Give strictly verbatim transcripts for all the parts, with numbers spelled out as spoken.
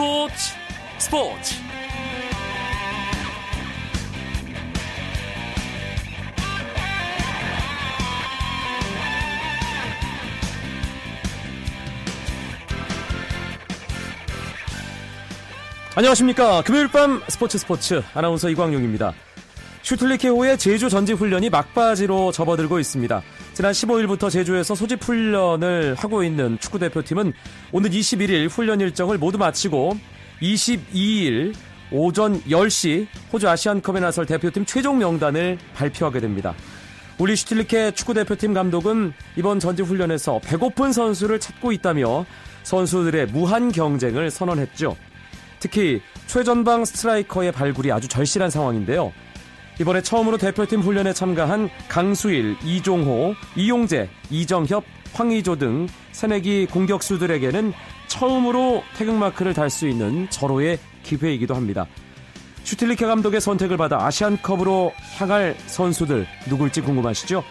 스포츠 스포츠 안녕하십니까. 금요일 밤 스포츠 스포츠 아나운서 이광용입니다. 슈틸리케호의 제주 전지훈련이 막바지로 접어들고 있습니다. 지난 십오일부터 제주에서 소집훈련을 하고 있는 축구대표팀은 오늘 이십일일 훈련 일정을 모두 마치고 이십이일 오전 열시 호주 아시안컵에 나설 대표팀 최종 명단을 발표하게 됩니다. 우리 슈틸리케 축구대표팀 감독은 이번 전지훈련에서 배고픈 선수를 찾고 있다며 선수들의 무한 경쟁을 선언했죠. 특히 최전방 스트라이커의 발굴이 아주 절실한 상황인데요. 이번에 처음으로 대표팀 훈련에 참가한 강수일, 이종호, 이용재, 이정협, 황의조 등 새내기 공격수들에게는 처음으로 태극마크를 달 수 있는 절호의 기회이기도 합니다. 슈틸리케 감독의 선택을 받아 아시안컵으로 향할 선수들 누굴지 궁금하시죠?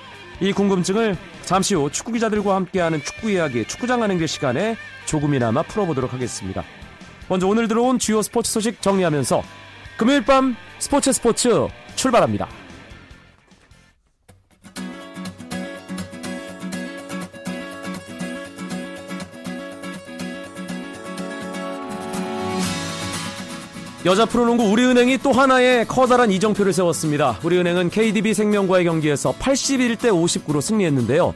이 궁금증을 잠시 후 축구기자들과 함께하는 축구이야기 축구장 가는 길 시간에 조금이나마 풀어보도록 하겠습니다. 먼저 오늘 들어온 주요 스포츠 소식 정리하면서 금요일 밤 스포츠 스포츠 출발합니다. 여자 프로농구 우리은행이 또 하나의 커다란 이정표를 세웠습니다. 우리은행은 케이디비 생명과의 경기에서 팔십일대 오십구로 승리했는데요.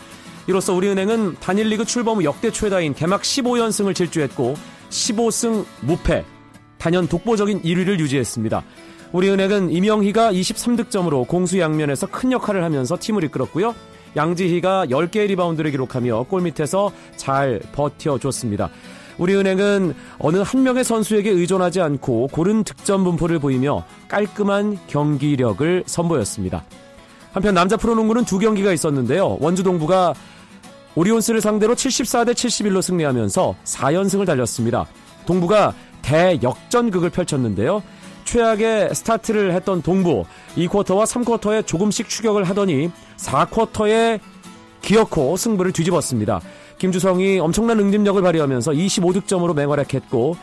이로써 우리은행은 단일리그 출범 후 역대 최다인 개막 십오연승을 질주했고 십오승 무패, 단연 독보적인 일 위를 유지했습니다. 우리은행은 임영희가 이십삼득점으로 공수 양면에서 큰 역할을 하면서 팀을 이끌었고요. 양지희가 열개의 리바운드를 기록하며 골밑에서 잘 버텨줬습니다. 우리은행은 어느 한 명의 선수에게 의존하지 않고 고른 득점 분포를 보이며 깔끔한 경기력을 선보였습니다. 한편 남자 프로농구는 두 경기가 있었는데요. 원주동부가 오리온스를 상대로 칠십사대 칠십일로 승리하면서 사연승을 달렸습니다. 동부가 대역전극을 펼쳤는데요. 최악의 스타트를 했던 동부 이쿼터와 삼쿼터에 조금씩 추격을 하더니 사쿼터에 기어코 승부를 뒤집었습니다. 김주성이 엄청난 응집력을 발휘하면서 이십오득점으로 맹활약했고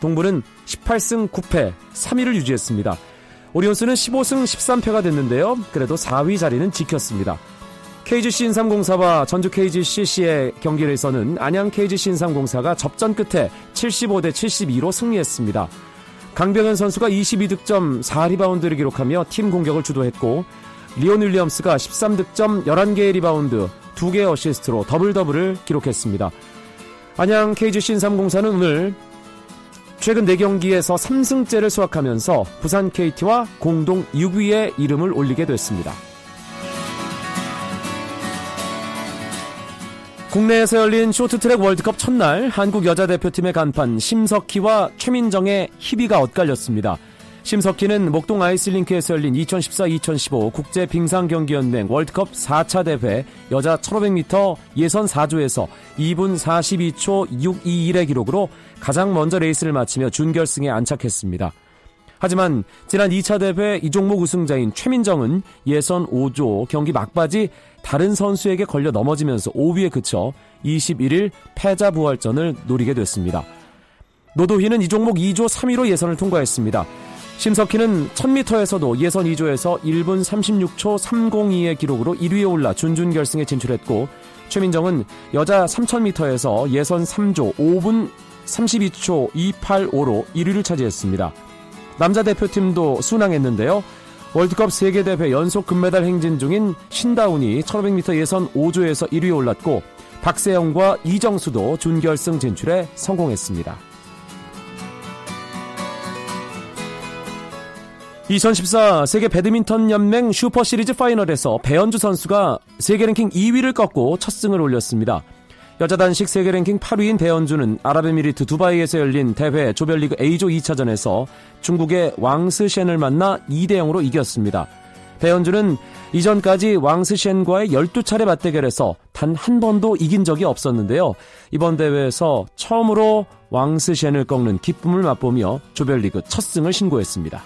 동부는 십팔승 구패 삼위를 유지했습니다. 오리온스는 십오승 십삼패가 됐는데요. 그래도 사위 자리는 지켰습니다. 케이지씨 인삼공사와 전주 케이지씨씨의 경기에서는 안양 케이지씨 인삼공사가 접전 끝에 칠십오대 칠십이로 승리했습니다. 강병현 선수가 이십이득점 사리바운드를 기록하며 팀 공격을 주도했고 리온 윌리엄스가 십삼득점 열한개의 리바운드 두개의 어시스트로 더블 더블을 기록했습니다. 안양 케이지씨 인삼공사는 오늘 최근 네경기에서 삼승째를 수확하면서 부산 케이티와 공동 육위의 이름을 올리게 됐습니다. 국내에서 열린 쇼트트랙 월드컵 첫날 한국 여자대표팀의 간판 심석희와 최민정의 희비가 엇갈렸습니다. 심석희는 목동 아이스링크에서 열린 이천십사 이천십오 국제빙상경기연맹 월드컵 사차 대회 여자 천오백미터 예선 사조에서 이분 사십이초 육이일의 기록으로 가장 먼저 레이스를 마치며 준결승에 안착했습니다. 하지만 지난 이차 대회 이 종목 우승자인 최민정은 예선 오조 경기 막바지 다른 선수에게 걸려 넘어지면서 오위에 그쳐 이십일일 패자 부활전을 노리게 됐습니다. 노도희는 이 종목 이조 삼위로 예선을 통과했습니다. 심석희는 천미터에서도 예선 이조에서 일분 삼십육초 삼공이의 기록으로 일위에 올라 준준결승에 진출했고 최민정은 여자 삼천미터에서 예선 삼조 오분 삼십이초 이팔오로 일위를 차지했습니다. 남자 대표팀도 순항했는데요. 월드컵 세계대회 연속 금메달 행진 중인 신다운이 천오백미터 예선 오조에서 일위에 올랐고 박세영과 이정수도 준결승 진출에 성공했습니다. 이천십사 세계 배드민턴 연맹 슈퍼시리즈 파이널에서 배현주 선수가 세계 랭킹 이위를 꺾고 첫 승을 올렸습니다. 여자 단식 세계 랭킹 팔위인 배현주는 아랍에미리트 두바이에서 열린 대회 조별리그 A조 이차전에서 중국의 왕스셴을 만나 이대 영으로 이겼습니다. 배현주는 이전까지 왕스셴과의 열두차례 맞대결에서 단 한 번도 이긴 적이 없었는데요. 이번 대회에서 처음으로 왕스셴을 꺾는 기쁨을 맛보며 조별리그 첫 승을 신고했습니다.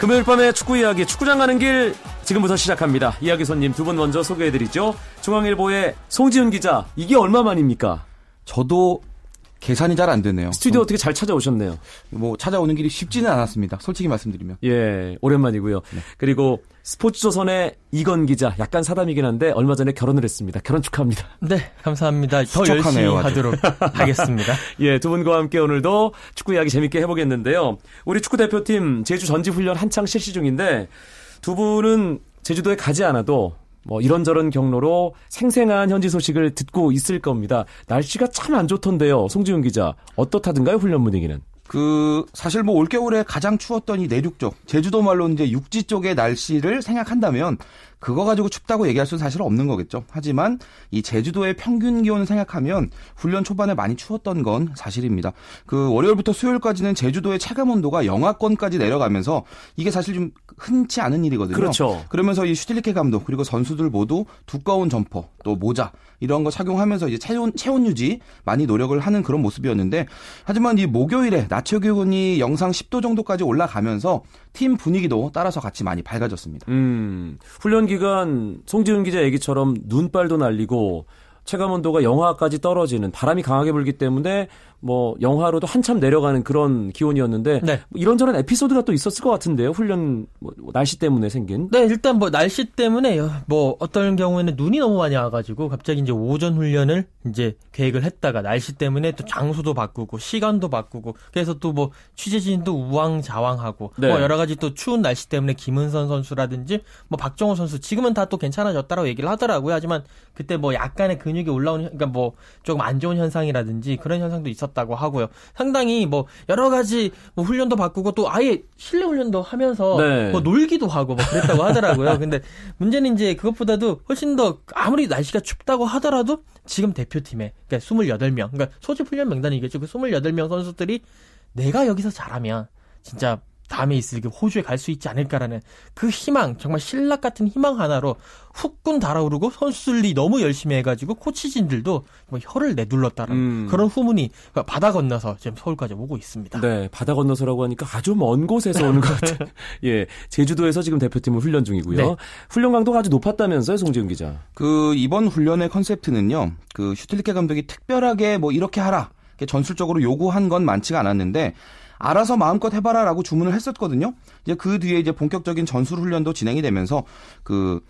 금요일 밤에 축구 이야기, 축구장 가는 길 지금부터 시작합니다. 이야기 손님 두 분 먼저 소개해드리죠. 중앙일보의 송지훈 기자, 이게 얼마만입니까? 저도 계산이 잘 안 되네요. 스튜디오 어떻게 잘 찾아오셨네요. 뭐 찾아오는 길이 쉽지는 않았습니다. 솔직히 말씀드리면. 예, 오랜만이고요. 네. 그리고 스포츠조선의 이건 기자, 약간 사담이긴 한데 얼마 전에 결혼을 했습니다. 결혼 축하합니다. 네, 감사합니다. 더 열심히 아주. 하도록 하겠습니다. 예, 두 분과 함께 오늘도 축구 이야기 재밌게 해보겠는데요. 우리 축구 대표팀 제주 전지훈련 한창 실시 중인데 두 분은 제주도에 가지 않아도 뭐 이런저런 경로로 생생한 현지 소식을 듣고 있을 겁니다. 날씨가 참 안 좋던데요. 송지훈 기자, 어떻다든가요, 훈련 분위기는? 그 사실 뭐 올겨울에 가장 추웠던 이 내륙 쪽, 제주도 말로 이제 육지 쪽의 날씨를 생각한다면 그거 가지고 춥다고 얘기할 수는 사실 없는 거겠죠. 하지만 이 제주도의 평균 기온을 생각하면 훈련 초반에 많이 추웠던 건 사실입니다. 그 월요일부터 수요일까지는 제주도의 체감 온도가 영하권까지 내려가면서 이게 사실 좀 흔치 않은 일이거든요. 그렇죠. 그러면서 이 슈틸리케 감독 그리고 선수들 모두 두꺼운 점퍼 또 모자 이런 거 착용하면서 이제 체온 체온 유지 많이 노력을 하는 그런 모습이었는데, 하지만 이 목요일에 낮 기온이 영상 십 도 정도까지 올라가면서 팀 분위기도 따라서 같이 많이 밝아졌습니다. 음, 훈련 기간 송지훈 기자 얘기처럼 눈발도 날리고 체감 온도가 영하까지 떨어지는, 바람이 강하게 불기 때문에 뭐 영하로도 한참 내려가는 그런 기온이었는데 네. 뭐 이런저런 에피소드가 또 있었을 것 같은데요. 훈련 뭐 날씨 때문에 생긴. 네, 일단 뭐 날씨 때문에 뭐 어떤 경우에는 눈이 너무 많이 와가지고 갑자기 이제 오전 훈련을 이제 계획을 했다가 날씨 때문에 또 장소도 바꾸고 시간도 바꾸고 그래서 또 뭐 취재진도 우왕좌왕하고 네. 뭐 여러 가지 또 추운 날씨 때문에 김은선 선수라든지 뭐 박정호 선수 지금은 다 또 괜찮아졌다라고 얘기를 하더라고요. 하지만 그때 뭐 약간의 근육이 올라오는, 그러니까 뭐 조금 안 좋은 현상이라든지 그런 현상도 있었. 다고 하고요. 상당히 뭐 여러 가지 뭐 훈련도 바꾸고 또 아예 실내 훈련도 하면서 네. 뭐 놀기도 하고 뭐 그랬다고 하더라고요. 근데 문제는 이제 그것보다도 훨씬 더 아무리 날씨가 춥다고 하더라도 지금 대표팀에 그러니까 스물여덟 명, 그러니까 소집 훈련 명단이겠죠. 그 스물여덟 명 선수들이 내가 여기서 잘하면 진짜 다음에 있을 호주에 갈 수 있지 않을까라는 그 희망, 정말 신락 같은 희망 하나로 훅군 달아오르고 선수들이 너무 열심히 해가지고 코치진들도 뭐 혀를 내둘렀다라는 음. 그런 후문이 바다 건너서 지금 서울까지 오고 있습니다. 네, 바다 건너서라고 하니까 아주 먼 곳에서 오는 것 같아요. 예, 제주도에서 지금 대표팀은 훈련 중이고요. 네. 훈련 강도가 아주 높았다면서요, 송지훈 기자? 그 이번 훈련의 컨셉트는요, 그 슈틸리케 감독이 특별하게 뭐 이렇게 하라, 전술적으로 요구한 건 많지가 않았는데. 알아서 마음껏 해봐라라고 주문을 했었거든요. 이제 그 뒤에 이제 본격적인 전술 훈련도 진행이 되면서 그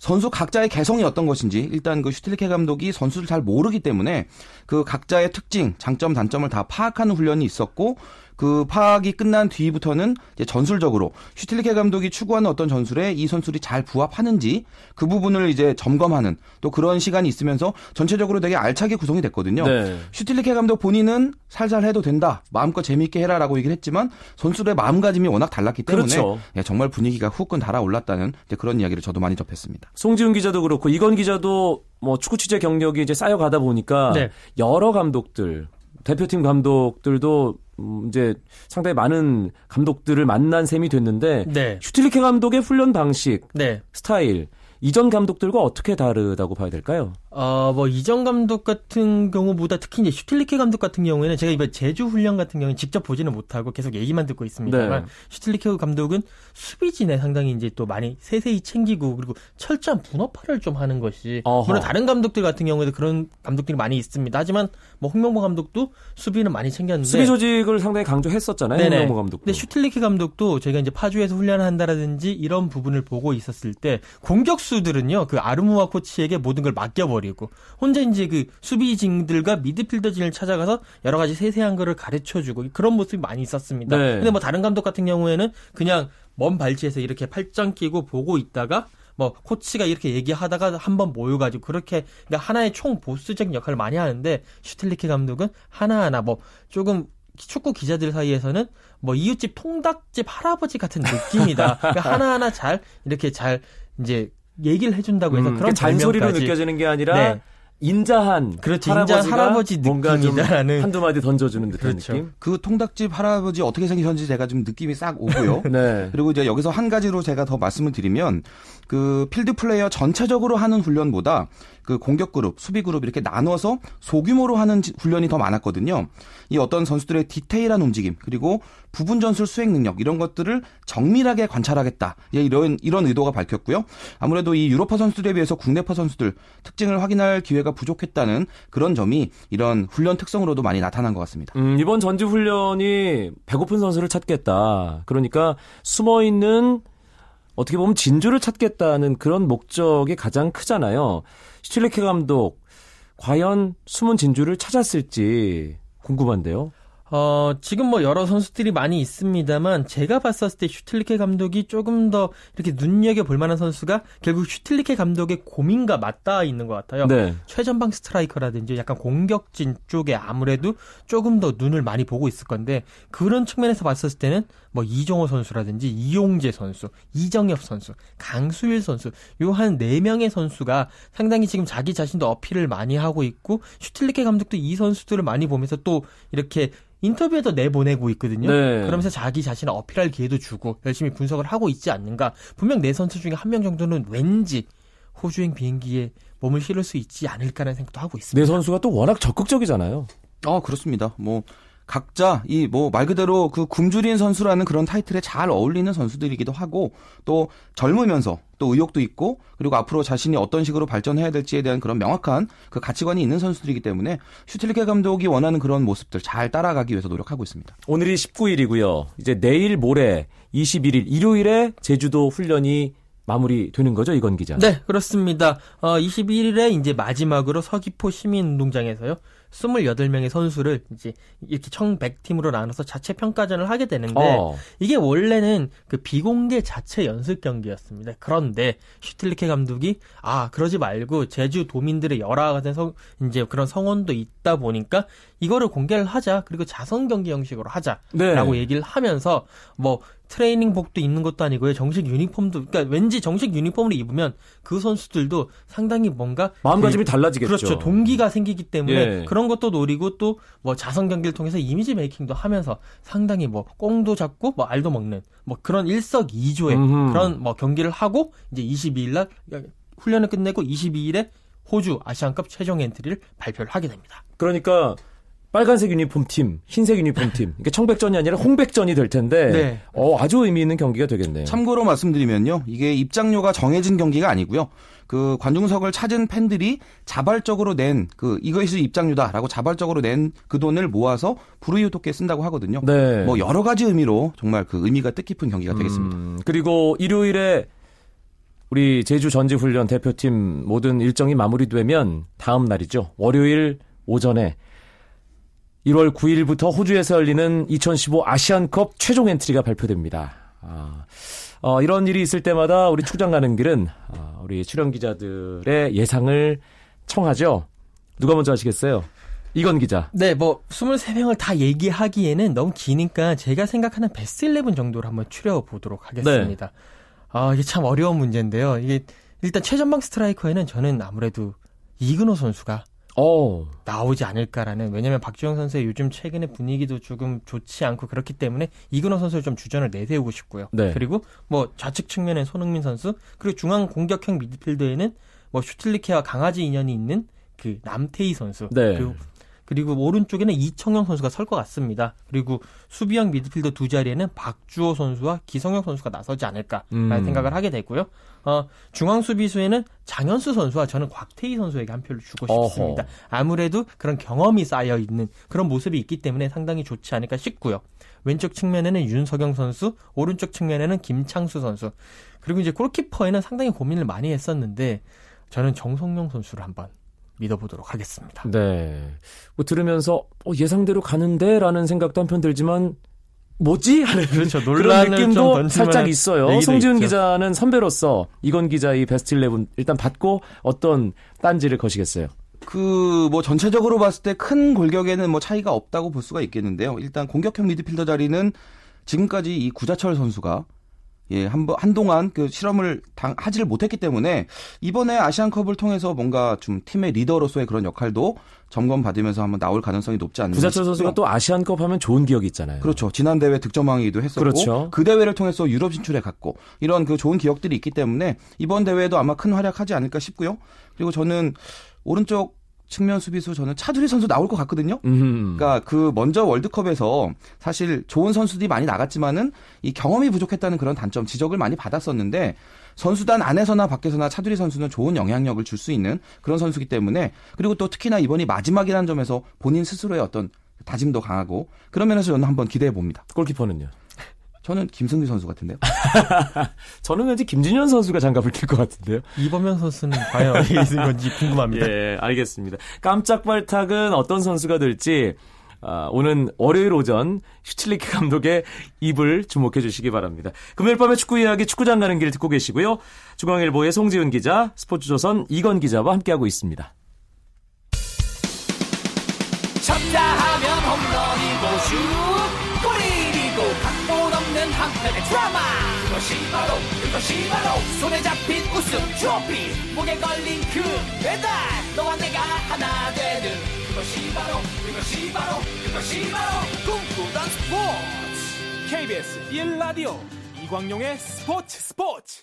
선수 각자의 개성이 어떤 것인지, 일단 그 슈틸리케 감독이 선수를 잘 모르기 때문에 그 각자의 특징, 장점, 단점을 다 파악하는 훈련이 있었고, 그 파악이 끝난 뒤부터는 이제 전술적으로 슈틸리케 감독이 추구하는 어떤 전술에 이 선수들이 잘 부합하는지 그 부분을 이제 점검하는 또 그런 시간이 있으면서 전체적으로 되게 알차게 구성이 됐거든요. 네. 슈틸리케 감독 본인은 살살 해도 된다, 마음껏 재미있게 해라라고 얘기를 했지만 선수들의 마음가짐이 워낙 달랐기 때문에 그렇죠. 예, 정말 분위기가 후끈 달아올랐다는 그런 이야기를 저도 많이 접했습니다. 송지훈 기자도 그렇고 이건 기자도 뭐 축구 취재 경력이 이제 쌓여가다 보니까 네. 여러 감독들, 대표팀 감독들도 이제 상당히 많은 감독들을 만난 셈이 됐는데 네. 슈틸리케 감독의 훈련 방식, 네. 스타일, 이전 감독들과 어떻게 다르다고 봐야 될까요? 어, 뭐 이전 감독 같은 경우보다 특히 이제 슈틸리케 감독 같은 경우에는 제가 이번 제주 훈련 같은 경우는 직접 보지는 못하고 계속 얘기만 듣고 있습니다만 네. 슈틸리케 감독은 수비진에 상당히 이제 또 많이 세세히 챙기고 그리고 철저한 분업화를 좀 하는 것이 어허. 물론 다른 감독들 같은 경우에도 그런 감독들이 많이 있습니다. 하지만 뭐 홍명보 감독도 수비는 많이 챙겼는데 수비 조직을 상당히 강조했었잖아요. 네네. 홍명보 감독도. 근데 슈틸리케 감독도 저희가 이제 파주에서 훈련을 한다라든지 이런 부분을 보고 있었을 때 공격수들은요 그 아르무아 코치에게 모든 걸 맡겨버려. 그리고 혼자 이제 그 수비진들과 미드필더진을 찾아가서 여러 가지 세세한 거를 가르쳐주고 그런 모습이 많이 있었습니다. 네. 근데 뭐 다른 감독 같은 경우에는 그냥 먼 발치에서 이렇게 팔짱 끼고 보고 있다가 뭐 코치가 이렇게 얘기하다가 한번 모여가지고 그렇게 그러니까 하나의 총 보스적인 역할을 많이 하는데 슈틸리케 감독은 하나하나 뭐 조금 축구 기자들 사이에서는 뭐 이웃집 통닭집 할아버지 같은 느낌이다. 그러니까 하나하나 잘 이렇게 잘 이제 얘기를 해준다고 해서 음, 그런 잔소리로 별명까지. 느껴지는 게 아니라 네. 인자한 그렇죠, 할아버지가 인자 할아버지 뭔가 좀 한두 마디 던져주는 듯한 그렇죠. 느낌. 그 통닭집 할아버지 어떻게 생기셨는지 제가 좀 느낌이 싹 오고요. 네. 그리고 이제 여기서 한 가지로 제가 더 말씀을 드리면 그 필드 플레이어 전체적으로 하는 훈련보다 그 공격 그룹, 수비 그룹 이렇게 나눠서 소규모로 하는 훈련이 더 많았거든요. 이 어떤 선수들의 디테일한 움직임 그리고 부분 전술 수행 능력 이런 것들을 정밀하게 관찰하겠다. 이런 이런 의도가 밝혔고요. 아무래도 이 유로파 선수들에 비해서 국내파 선수들 특징을 확인할 기회가 부족했다는 그런 점이 이런 훈련 특성으로도 많이 나타난 것 같습니다. 음, 이번 전지 훈련이 배고픈 선수를 찾겠다. 그러니까 숨어있는 어떻게 보면 진주를 찾겠다는 그런 목적이 가장 크잖아요. 슈틸리케 감독, 과연 숨은 진주를 찾았을지 궁금한데요. 어, 지금 뭐 여러 선수들이 많이 있습니다만 제가 봤었을 때 슈틸리케 감독이 조금 더 이렇게 눈여겨볼 만한 선수가 결국 슈틸리케 감독의 고민과 맞닿아 있는 것 같아요. 네. 최전방 스트라이커라든지 약간 공격진 쪽에 아무래도 조금 더 눈을 많이 보고 있을 건데 그런 측면에서 봤었을 때는 뭐 이종호 선수라든지 이용재 선수, 이정협 선수, 강수일 선수 요 한 네 명의 선수가 상당히 지금 자기 자신도 어필을 많이 하고 있고 슈틸리케 감독도 이 선수들을 많이 보면서 또 이렇게 인터뷰에도 내보내고 있거든요. 네. 그러면서 자기 자신을 어필할 기회도 주고 열심히 분석을 하고 있지 않는가. 분명 내 선수 중에 한 명 정도는 왠지 호주행 비행기에 몸을 실을 수 있지 않을까라는 생각도 하고 있습니다. 내 선수가 또 워낙 적극적이잖아요. 아, 그렇습니다. 뭐 각자 이 뭐 말 그대로 그 굶주린 선수라는 그런 타이틀에 잘 어울리는 선수들이기도 하고 또 젊으면서 또 의욕도 있고 그리고 앞으로 자신이 어떤 식으로 발전해야 될지에 대한 그런 명확한 그 가치관이 있는 선수들이기 때문에 슈틸리케 감독이 원하는 그런 모습들 잘 따라가기 위해서 노력하고 있습니다. 오늘이 십구 일이고요. 이제 내일 모레 이십일 일 일요일에 제주도 훈련이 마무리되는 거죠, 이건 기자? 네, 그렇습니다. 어, 이십일 일에 이제 마지막으로 서귀포 시민운동장에서요. 이십팔 명의 선수를 이제 이렇게 천백 팀으로 나눠서 자체 평가전을 하게 되는데 어. 이게 원래는 그 비공개 자체 연습 경기였습니다. 그런데 슈틸리케 감독이 아 그러지 말고 제주 도민들의 열화 같은 성, 이제 그런 성원도 있다 보니까 이거를 공개를 하자 그리고 자선 경기 형식으로 하자라고 네. 얘기를 하면서 뭐 트레이닝복도 입는 것도 아니고요. 정식 유니폼도 그러니까 왠지 정식 유니폼을 입으면 그 선수들도 상당히 뭔가 마음가짐이 그, 달라지겠죠. 그렇죠. 동기가 생기기 때문에 예. 그런 그런 것도 노리고 또 뭐 자선 경기를 통해서 이미지 메이킹도 하면서 상당히 뭐 꽁도 잡고 뭐 알도 먹는 뭐 그런 일석이조의 음흠. 그런 뭐 경기를 하고 이제 이십이 일 날 훈련을 끝내고 이십이 일에 호주 아시안컵 최종 엔트리를 발표를 하게 됩니다. 그러니까 빨간색 유니폼 팀, 흰색 유니폼 팀, 그러니까 청백전이 아니라 홍백전이 될 텐데, 네. 어, 아주 의미 있는 경기가 되겠네요. 참고로 말씀드리면요, 이게 입장료가 정해진 경기가 아니고요, 그 관중석을 찾은 팬들이 자발적으로 낸 그 이것이 입장료다라고 자발적으로 낸 그 돈을 모아서 불우이웃돕기에 쓴다고 하거든요. 네. 뭐 여러 가지 의미로 정말 그 의미가 뜻깊은 경기가 되겠습니다. 음, 그리고 일요일에 우리 제주 전지훈련 대표팀 모든 일정이 마무리되면 다음 날이죠, 월요일 오전에. 일월 구일부터 호주에서 열리는 이천십오 아시안컵 최종 엔트리가 발표됩니다. 아, 어, 이런 일이 있을 때마다 우리 출장 가는 길은 어, 우리 출연 기자들의 예상을 청하죠. 누가 먼저 하시겠어요? 이건 기자. 네, 뭐 이십삼 명을 다 얘기하기에는 너무 기니까 제가 생각하는 베스트 십일 정도로 한번 추려보도록 하겠습니다. 네. 아, 이게 참 어려운 문제인데요. 이게 일단 최전방 스트라이커에는 저는 아무래도 이근호 선수가 오. 나오지 않을까라는 왜냐하면 박주영 선수의 요즘 최근의 분위기도 조금 좋지 않고 그렇기 때문에 이근호 선수를 좀 주전을 내세우고 싶고요. 네. 그리고 뭐 좌측 측면에 손흥민 선수 그리고 중앙 공격형 미드필더에는 뭐 슈틸리케와 강아지 인연이 있는 그 남태희 선수 네. 그리고, 그리고 오른쪽에는 이청용 선수가 설 것 같습니다. 그리고 수비형 미드필더 두 자리에는 박주호 선수와 기성용 선수가 나서지 않을까라는 음. 생각을 하게 되고요. 어, 중앙 수비수에는 장현수 선수와 저는 곽태휘 선수에게 한 표를 주고 어허. 싶습니다. 아무래도 그런 경험이 쌓여있는 그런 모습이 있기 때문에 상당히 좋지 않을까 싶고요. 왼쪽 측면에는 윤석영 선수, 오른쪽 측면에는 김창수 선수. 그리고 이제 골키퍼에는 상당히 고민을 많이 했었는데 저는 정성용 선수를 한번 믿어보도록 하겠습니다. 네. 뭐 들으면서 어, 예상대로 가는데 라는 생각도 한편 들지만 뭐지? 하는 그렇죠. 그런 느낌도 살짝 있어요. 송지훈 있죠. 기자는 선배로서 이건 기자의 베스트 십일 일단 받고 어떤 딴지를 거시겠어요? 그 뭐 전체적으로 봤을 때 큰 골격에는 뭐 차이가 없다고 볼 수가 있겠는데요. 일단 공격형 미드필더 자리는 지금까지 이 구자철 선수가 예, 한번 한동안 그 실험을 당, 하지를 못했기 때문에 이번에 아시안컵을 통해서 뭔가 좀 팀의 리더로서의 그런 역할도 점검받으면서 한번 나올 가능성이 높지 않나. 구자철 선수가 또 아시안컵 하면 좋은 기억이 있잖아요. 그렇죠. 지난 대회 득점왕이기도 했었고 그렇죠. 그 대회를 통해서 유럽 진출에 갔고 이런 그 좋은 기억들이 있기 때문에 이번 대회에도 아마 큰 활약하지 않을까 싶고요. 그리고 저는 오른쪽 측면 수비수 저는 차두리 선수 나올 것 같거든요. 음. 그러니까 그 먼저 월드컵에서 사실 좋은 선수들이 많이 나갔지만은 이 경험이 부족했다는 그런 단점 지적을 많이 받았었는데 선수단 안에서나 밖에서나 차두리 선수는 좋은 영향력을 줄 수 있는 그런 선수이기 때문에 그리고 또 특히나 이번이 마지막이라는 점에서 본인 스스로의 어떤 다짐도 강하고 그런 면에서 저는 한번 기대해 봅니다. 골키퍼는요? 저는 김승규 선수 같은데요. 저는 왠지 김진현 선수가 장갑을 낄 것 같은데요. 이범현 선수는 과연 어디에 있는 건지 궁금합니다. 예, 알겠습니다. 깜짝 발탁은 어떤 선수가 될지 아, 오는 월요일 오전 슈틸리케 감독의 입을 주목해 주시기 바랍니다. 금요일 밤에 축구 이야기 축구장 가는 길 듣고 계시고요. 중앙일보의 송지훈 기자, 스포츠조선 이건 기자와 함께하고 있습니다. 쳤다 하면 홈런이고 슛 골인이고 각본 없는 한편의 드라마 그것이 바로 그것이 바로 손에 잡힌 우승 트로피 목에 걸린 그 배달 너와 내가 하나 되는 그것이 바로 그것이 바로 그것이 바로 꿈꾸던 스포츠 케이비에스 일 라디오 이광용의 스포츠 스포츠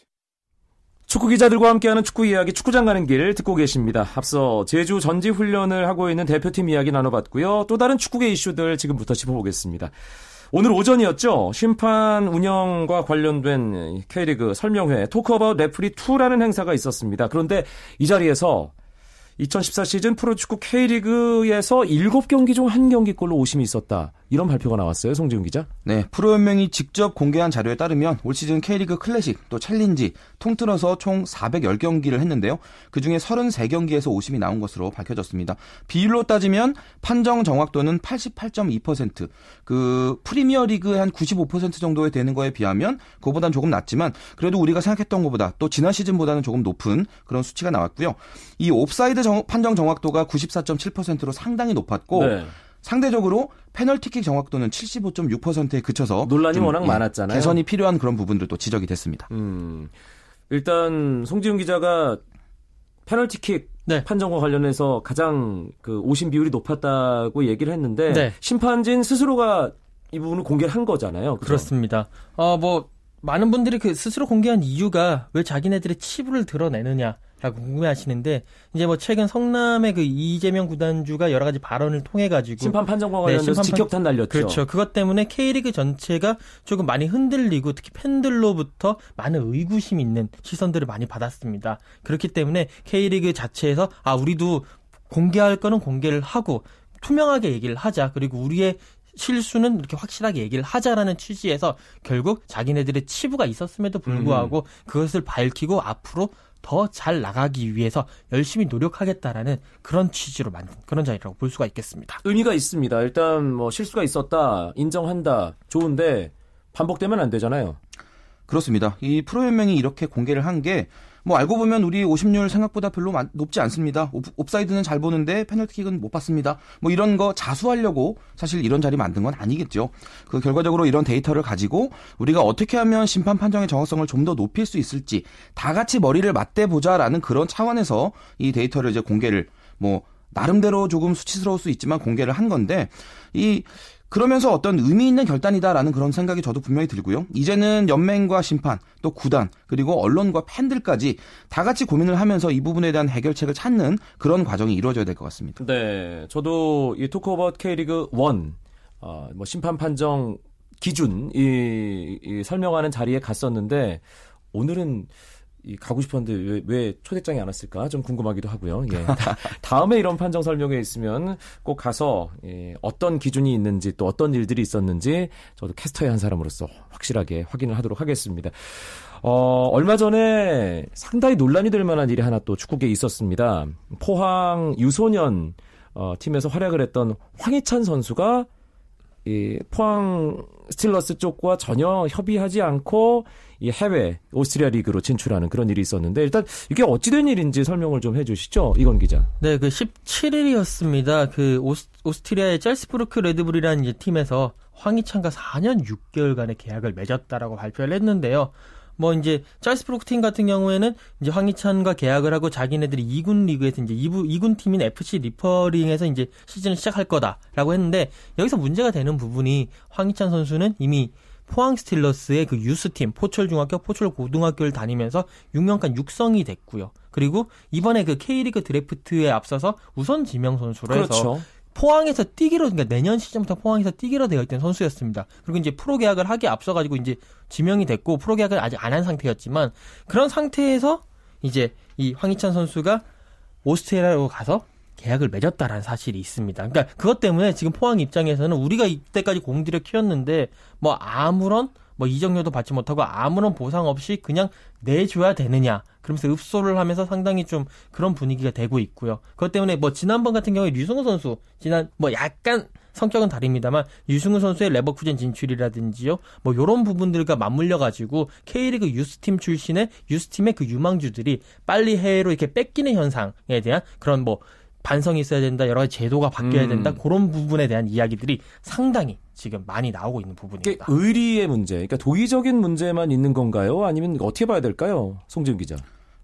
축구 기자들과 함께하는 축구 이야기 축구장 가는 길 듣고 계십니다. 앞서 제주 전지 훈련을 하고 있는 대표팀 이야기 나눠봤고요. 또 다른 축구계 이슈들 지금부터 짚어보겠습니다. 오늘 오전이었죠. 심판 운영과 관련된 K리그 설명회 토크 어바웃 레프리 투라는 행사가 있었습니다. 그런데 이 자리에서 이천십사 시즌 프로축구 K리그에서 일곱 경기 중 한 경기꼴로 오심이 있었다. 이런 발표가 나왔어요. 송지훈 기자. 네, 프로연맹이 직접 공개한 자료에 따르면 올 시즌 K리그 클래식 또 챌린지 통틀어서 총 사백십 경기를 했는데요. 그중에 삼십삼 경기에서 오심이 나온 것으로 밝혀졌습니다. 비율로 따지면 판정 정확도는 팔십팔 점 이 퍼센트, 그 프리미어리그의 한 구십오 퍼센트 정도에 되는 거에 비하면 그거보다는 조금 낮지만 그래도 우리가 생각했던 것보다 또 지난 시즌보다는 조금 높은 그런 수치가 나왔고요. 이 옵사이드 정, 판정 정확도가 구십사 점 칠 퍼센트로 상당히 높았고 네. 상대적으로 페널티킥 정확도는 칠십오 점 육 퍼센트에 그쳐서 논란이 워낙 많았잖아요. 개선이 필요한 그런 부분들도 지적이 됐습니다. 음, 일단 송지훈 기자가 페널티킥 네. 판정과 관련해서 가장 그 오심 비율이 높았다고 얘기를 했는데 네. 심판진 스스로가 이 부분을 공개를 한 거잖아요. 그렇죠? 그렇습니다. 어, 뭐 많은 분들이 그 스스로 공개한 이유가 왜 자기네들의 치부를 드러내느냐. 라고 궁금해하시는데 이제 뭐 최근 성남의 그 이재명 구단주가 여러 가지 발언을 통해 가지고 심판 판정과 관련해서 네, 심판 직격탄 날렸죠. 그렇죠. 그것 때문에 K리그 전체가 조금 많이 흔들리고 특히 팬들로부터 많은 의구심이 있는 시선들을 많이 받았습니다. 그렇기 때문에 K리그 자체에서 아 우리도 공개할 거는 공개를 하고 투명하게 얘기를 하자. 그리고 우리의 실수는 이렇게 확실하게 얘기를 하자라는 취지에서 결국 자기네들의 치부가 있었음에도 불구하고 음. 그것을 밝히고 앞으로 더 잘 나가기 위해서 열심히 노력하겠다라는 그런 취지로 만든 그런 자리라고 볼 수가 있겠습니다. 의미가 있습니다. 일단 뭐 실수가 있었다, 인정한다, 좋은데 반복되면 안 되잖아요. 그렇습니다. 이 프로연맹이 이렇게 공개를 한 게 뭐 알고 보면 우리 오심률 생각보다 별로 높지 않습니다. 옵사이드는 잘 보는데 페널티킥은 못 봤습니다. 뭐 이런 거 자수하려고 사실 이런 자리 만든 건 아니겠죠. 그 결과적으로 이런 데이터를 가지고 우리가 어떻게 하면 심판 판정의 정확성을 좀 더 높일 수 있을지 다 같이 머리를 맞대보자라는 그런 차원에서 이 데이터를 이제 공개를 뭐 나름대로 조금 수치스러울 수 있지만 공개를 한 건데 이 그러면서 어떤 의미 있는 결단이다라는 그런 생각이 저도 분명히 들고요. 이제는 연맹과 심판, 또 구단, 그리고 언론과 팬들까지 다 같이 고민을 하면서 이 부분에 대한 해결책을 찾는 그런 과정이 이루어져야 될 것 같습니다. 네, 저도 이 토크 어바웃 K리그 일, 어, 뭐 심판 판정 기준 이, 이 설명하는 자리에 갔었는데 오늘은 이 가고 싶었는데 왜, 왜 초대장이 안 왔을까 좀 궁금하기도 하고요. 예. 다음에 이런 판정 설명회 있으면 꼭 가서 예, 어떤 기준이 있는지 또 어떤 일들이 있었는지 저도 캐스터의 한 사람으로서 확실하게 확인을 하도록 하겠습니다. 어, 얼마 전에 상당히 논란이 될 만한 일이 하나 또 축구계에 있었습니다. 포항 유소년 어, 팀에서 활약을 했던 황희찬 선수가 이 포항 스틸러스 쪽과 전혀 협의하지 않고 이 해외 오스트리아 리그로 진출하는 그런 일이 있었는데 일단 이게 어찌된 일인지 설명을 좀 해주시죠. 이건 기자. 네, 그 십칠 일이었습니다. 그 오스, 오스트리아의 짤스부르크 레드불이라는 이제 팀에서 황희찬과 사 년 육 개월간의 계약을 맺었다라고 발표를 했는데요. 뭐 이제 짤스부르크 팀 같은 경우에는 이제 황희찬과 계약을 하고 자기네들이 이 군 리그에서 이제 이 군 팀인 에프씨 리퍼링에서 이제 시즌을 시작할 거다라고 했는데 여기서 문제가 되는 부분이 황희찬 선수는 이미 포항 스틸러스의 그 유스팀, 포철중학교, 포철고등학교를 다니면서 육 년간 육성이 됐고요. 그리고 이번에 그 K리그 드래프트에 앞서서 우선 지명 선수로 해서 그렇죠. 포항에서 뛰기로, 그러니까 내년 시즌부터 포항에서 뛰기로 되어 있던 선수였습니다. 그리고 이제 프로 계약을 하기에 앞서가지고 이제 지명이 됐고 프로 계약을 아직 안 한 상태였지만 그런 상태에서 이제 이 황희찬 선수가 오스트리아로 가서 계약을 맺었다라는 사실이 있습니다. 그러니까 그것 때문에 지금 포항 입장에서는 우리가 이때까지 공들여 키웠는데 뭐 아무런 뭐 이적료도 받지 못하고 아무런 보상 없이 그냥 내줘야 되느냐. 그러면서 읍소를 하면서 상당히 좀 그런 분위기가 되고 있고요. 그것 때문에 뭐 지난번 같은 경우에 류승우 선수 지난 뭐 약간 성격은 다릅니다만 류승우 선수의 레버쿠젠 진출이라든지요. 뭐 이런 부분들과 맞물려 가지고 K리그 유스팀 출신의 유스팀의 그 유망주들이 빨리 해외로 이렇게 뺏기는 현상에 대한 그런 뭐 반성이 있어야 된다. 여러 가지 제도가 바뀌어야 된다. 음. 그런 부분에 대한 이야기들이 상당히 지금 많이 나오고 있는 부분입니다. 의리의 문제, 그러니까 도의적인 문제만 있는 건가요? 아니면 어떻게 봐야 될까요? 송지훈 기자.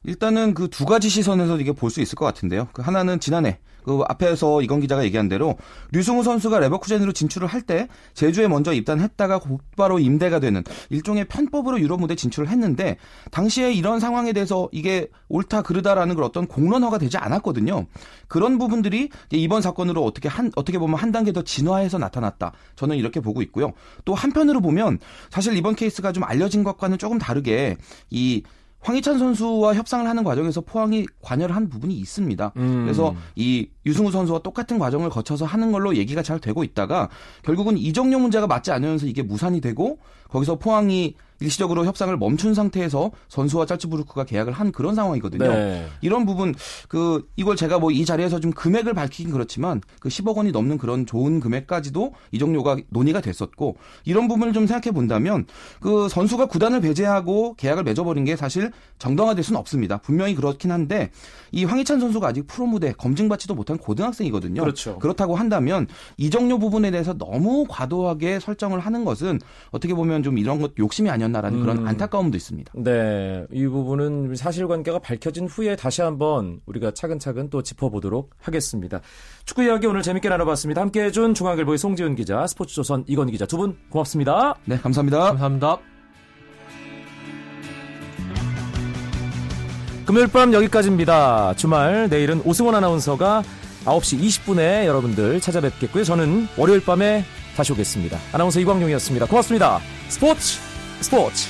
일단은 그 두 가지 시선에서 이게 볼 수 있을 것 같은데요. 그 하나는 지난해 그 앞에서 이건 기자가 얘기한 대로 류승우 선수가 레버쿠젠으로 진출을 할 때 제주에 먼저 입단했다가 곧바로 임대가 되는 일종의 편법으로 유럽 무대 진출을 했는데 당시에 이런 상황에 대해서 이게 옳다 그르다라는 걸 어떤 공론화가 되지 않았거든요. 그런 부분들이 이번 사건으로 어떻게 한 어떻게 보면 한 단계 더 진화해서 나타났다. 저는 이렇게 보고 있고요. 또 한편으로 보면 사실 이번 케이스가 좀 알려진 것과는 조금 다르게 이 황희찬 선수와 협상을 하는 과정에서 포항이 관여를 한 부분이 있습니다. 음. 그래서 이 유승우 선수와 똑같은 과정을 거쳐서 하는 걸로 얘기가 잘 되고 있다가 결국은 이정용 문제가 맞지 않으면서 이게 무산이 되고 거기서 포항이 일시적으로 협상을 멈춘 상태에서 선수와 짤츠부르크가 계약을 한 그런 상황이거든요. 네. 이런 부분 그 이걸 제가 뭐 이 자리에서 좀 금액을 밝히긴 그렇지만 그 십억 원이 넘는 그런 좋은 금액까지도 이정료가 논의가 됐었고 이런 부분을 좀 생각해 본다면 그 선수가 구단을 배제하고 계약을 맺어버린 게 사실 정당화될 수는 없습니다. 분명히 그렇긴 한데 이 황희찬 선수가 아직 프로 무대 검증받지도 못한 고등학생이거든요. 그렇죠. 그렇다고 한다면 이정료 부분에 대해서 너무 과도하게 설정을 하는 것은 어떻게 보면 좀 이런 것 욕심이 아니었나라는 음. 그런 안타까움도 있습니다. 네, 이 부분은 사실관계가 밝혀진 후에 다시 한번 우리가 차근차근 또 짚어보도록 하겠습니다. 축구 이야기 오늘 재밌게 나눠봤습니다. 함께해준 중앙일보의 송지훈 기자, 스포츠조선 이건 기자 두 분 고맙습니다. 네, 감사합니다. 감사합니다. 금요일 밤 여기까지입니다. 주말 내일은 오승원 아나운서가 아홉 시 이십 분에 여러분들 찾아뵙겠고요. 저는 월요일 밤에 다시 오겠습니다. 아나운서 이광용이었습니다. 고맙습니다. 스포츠 스포츠.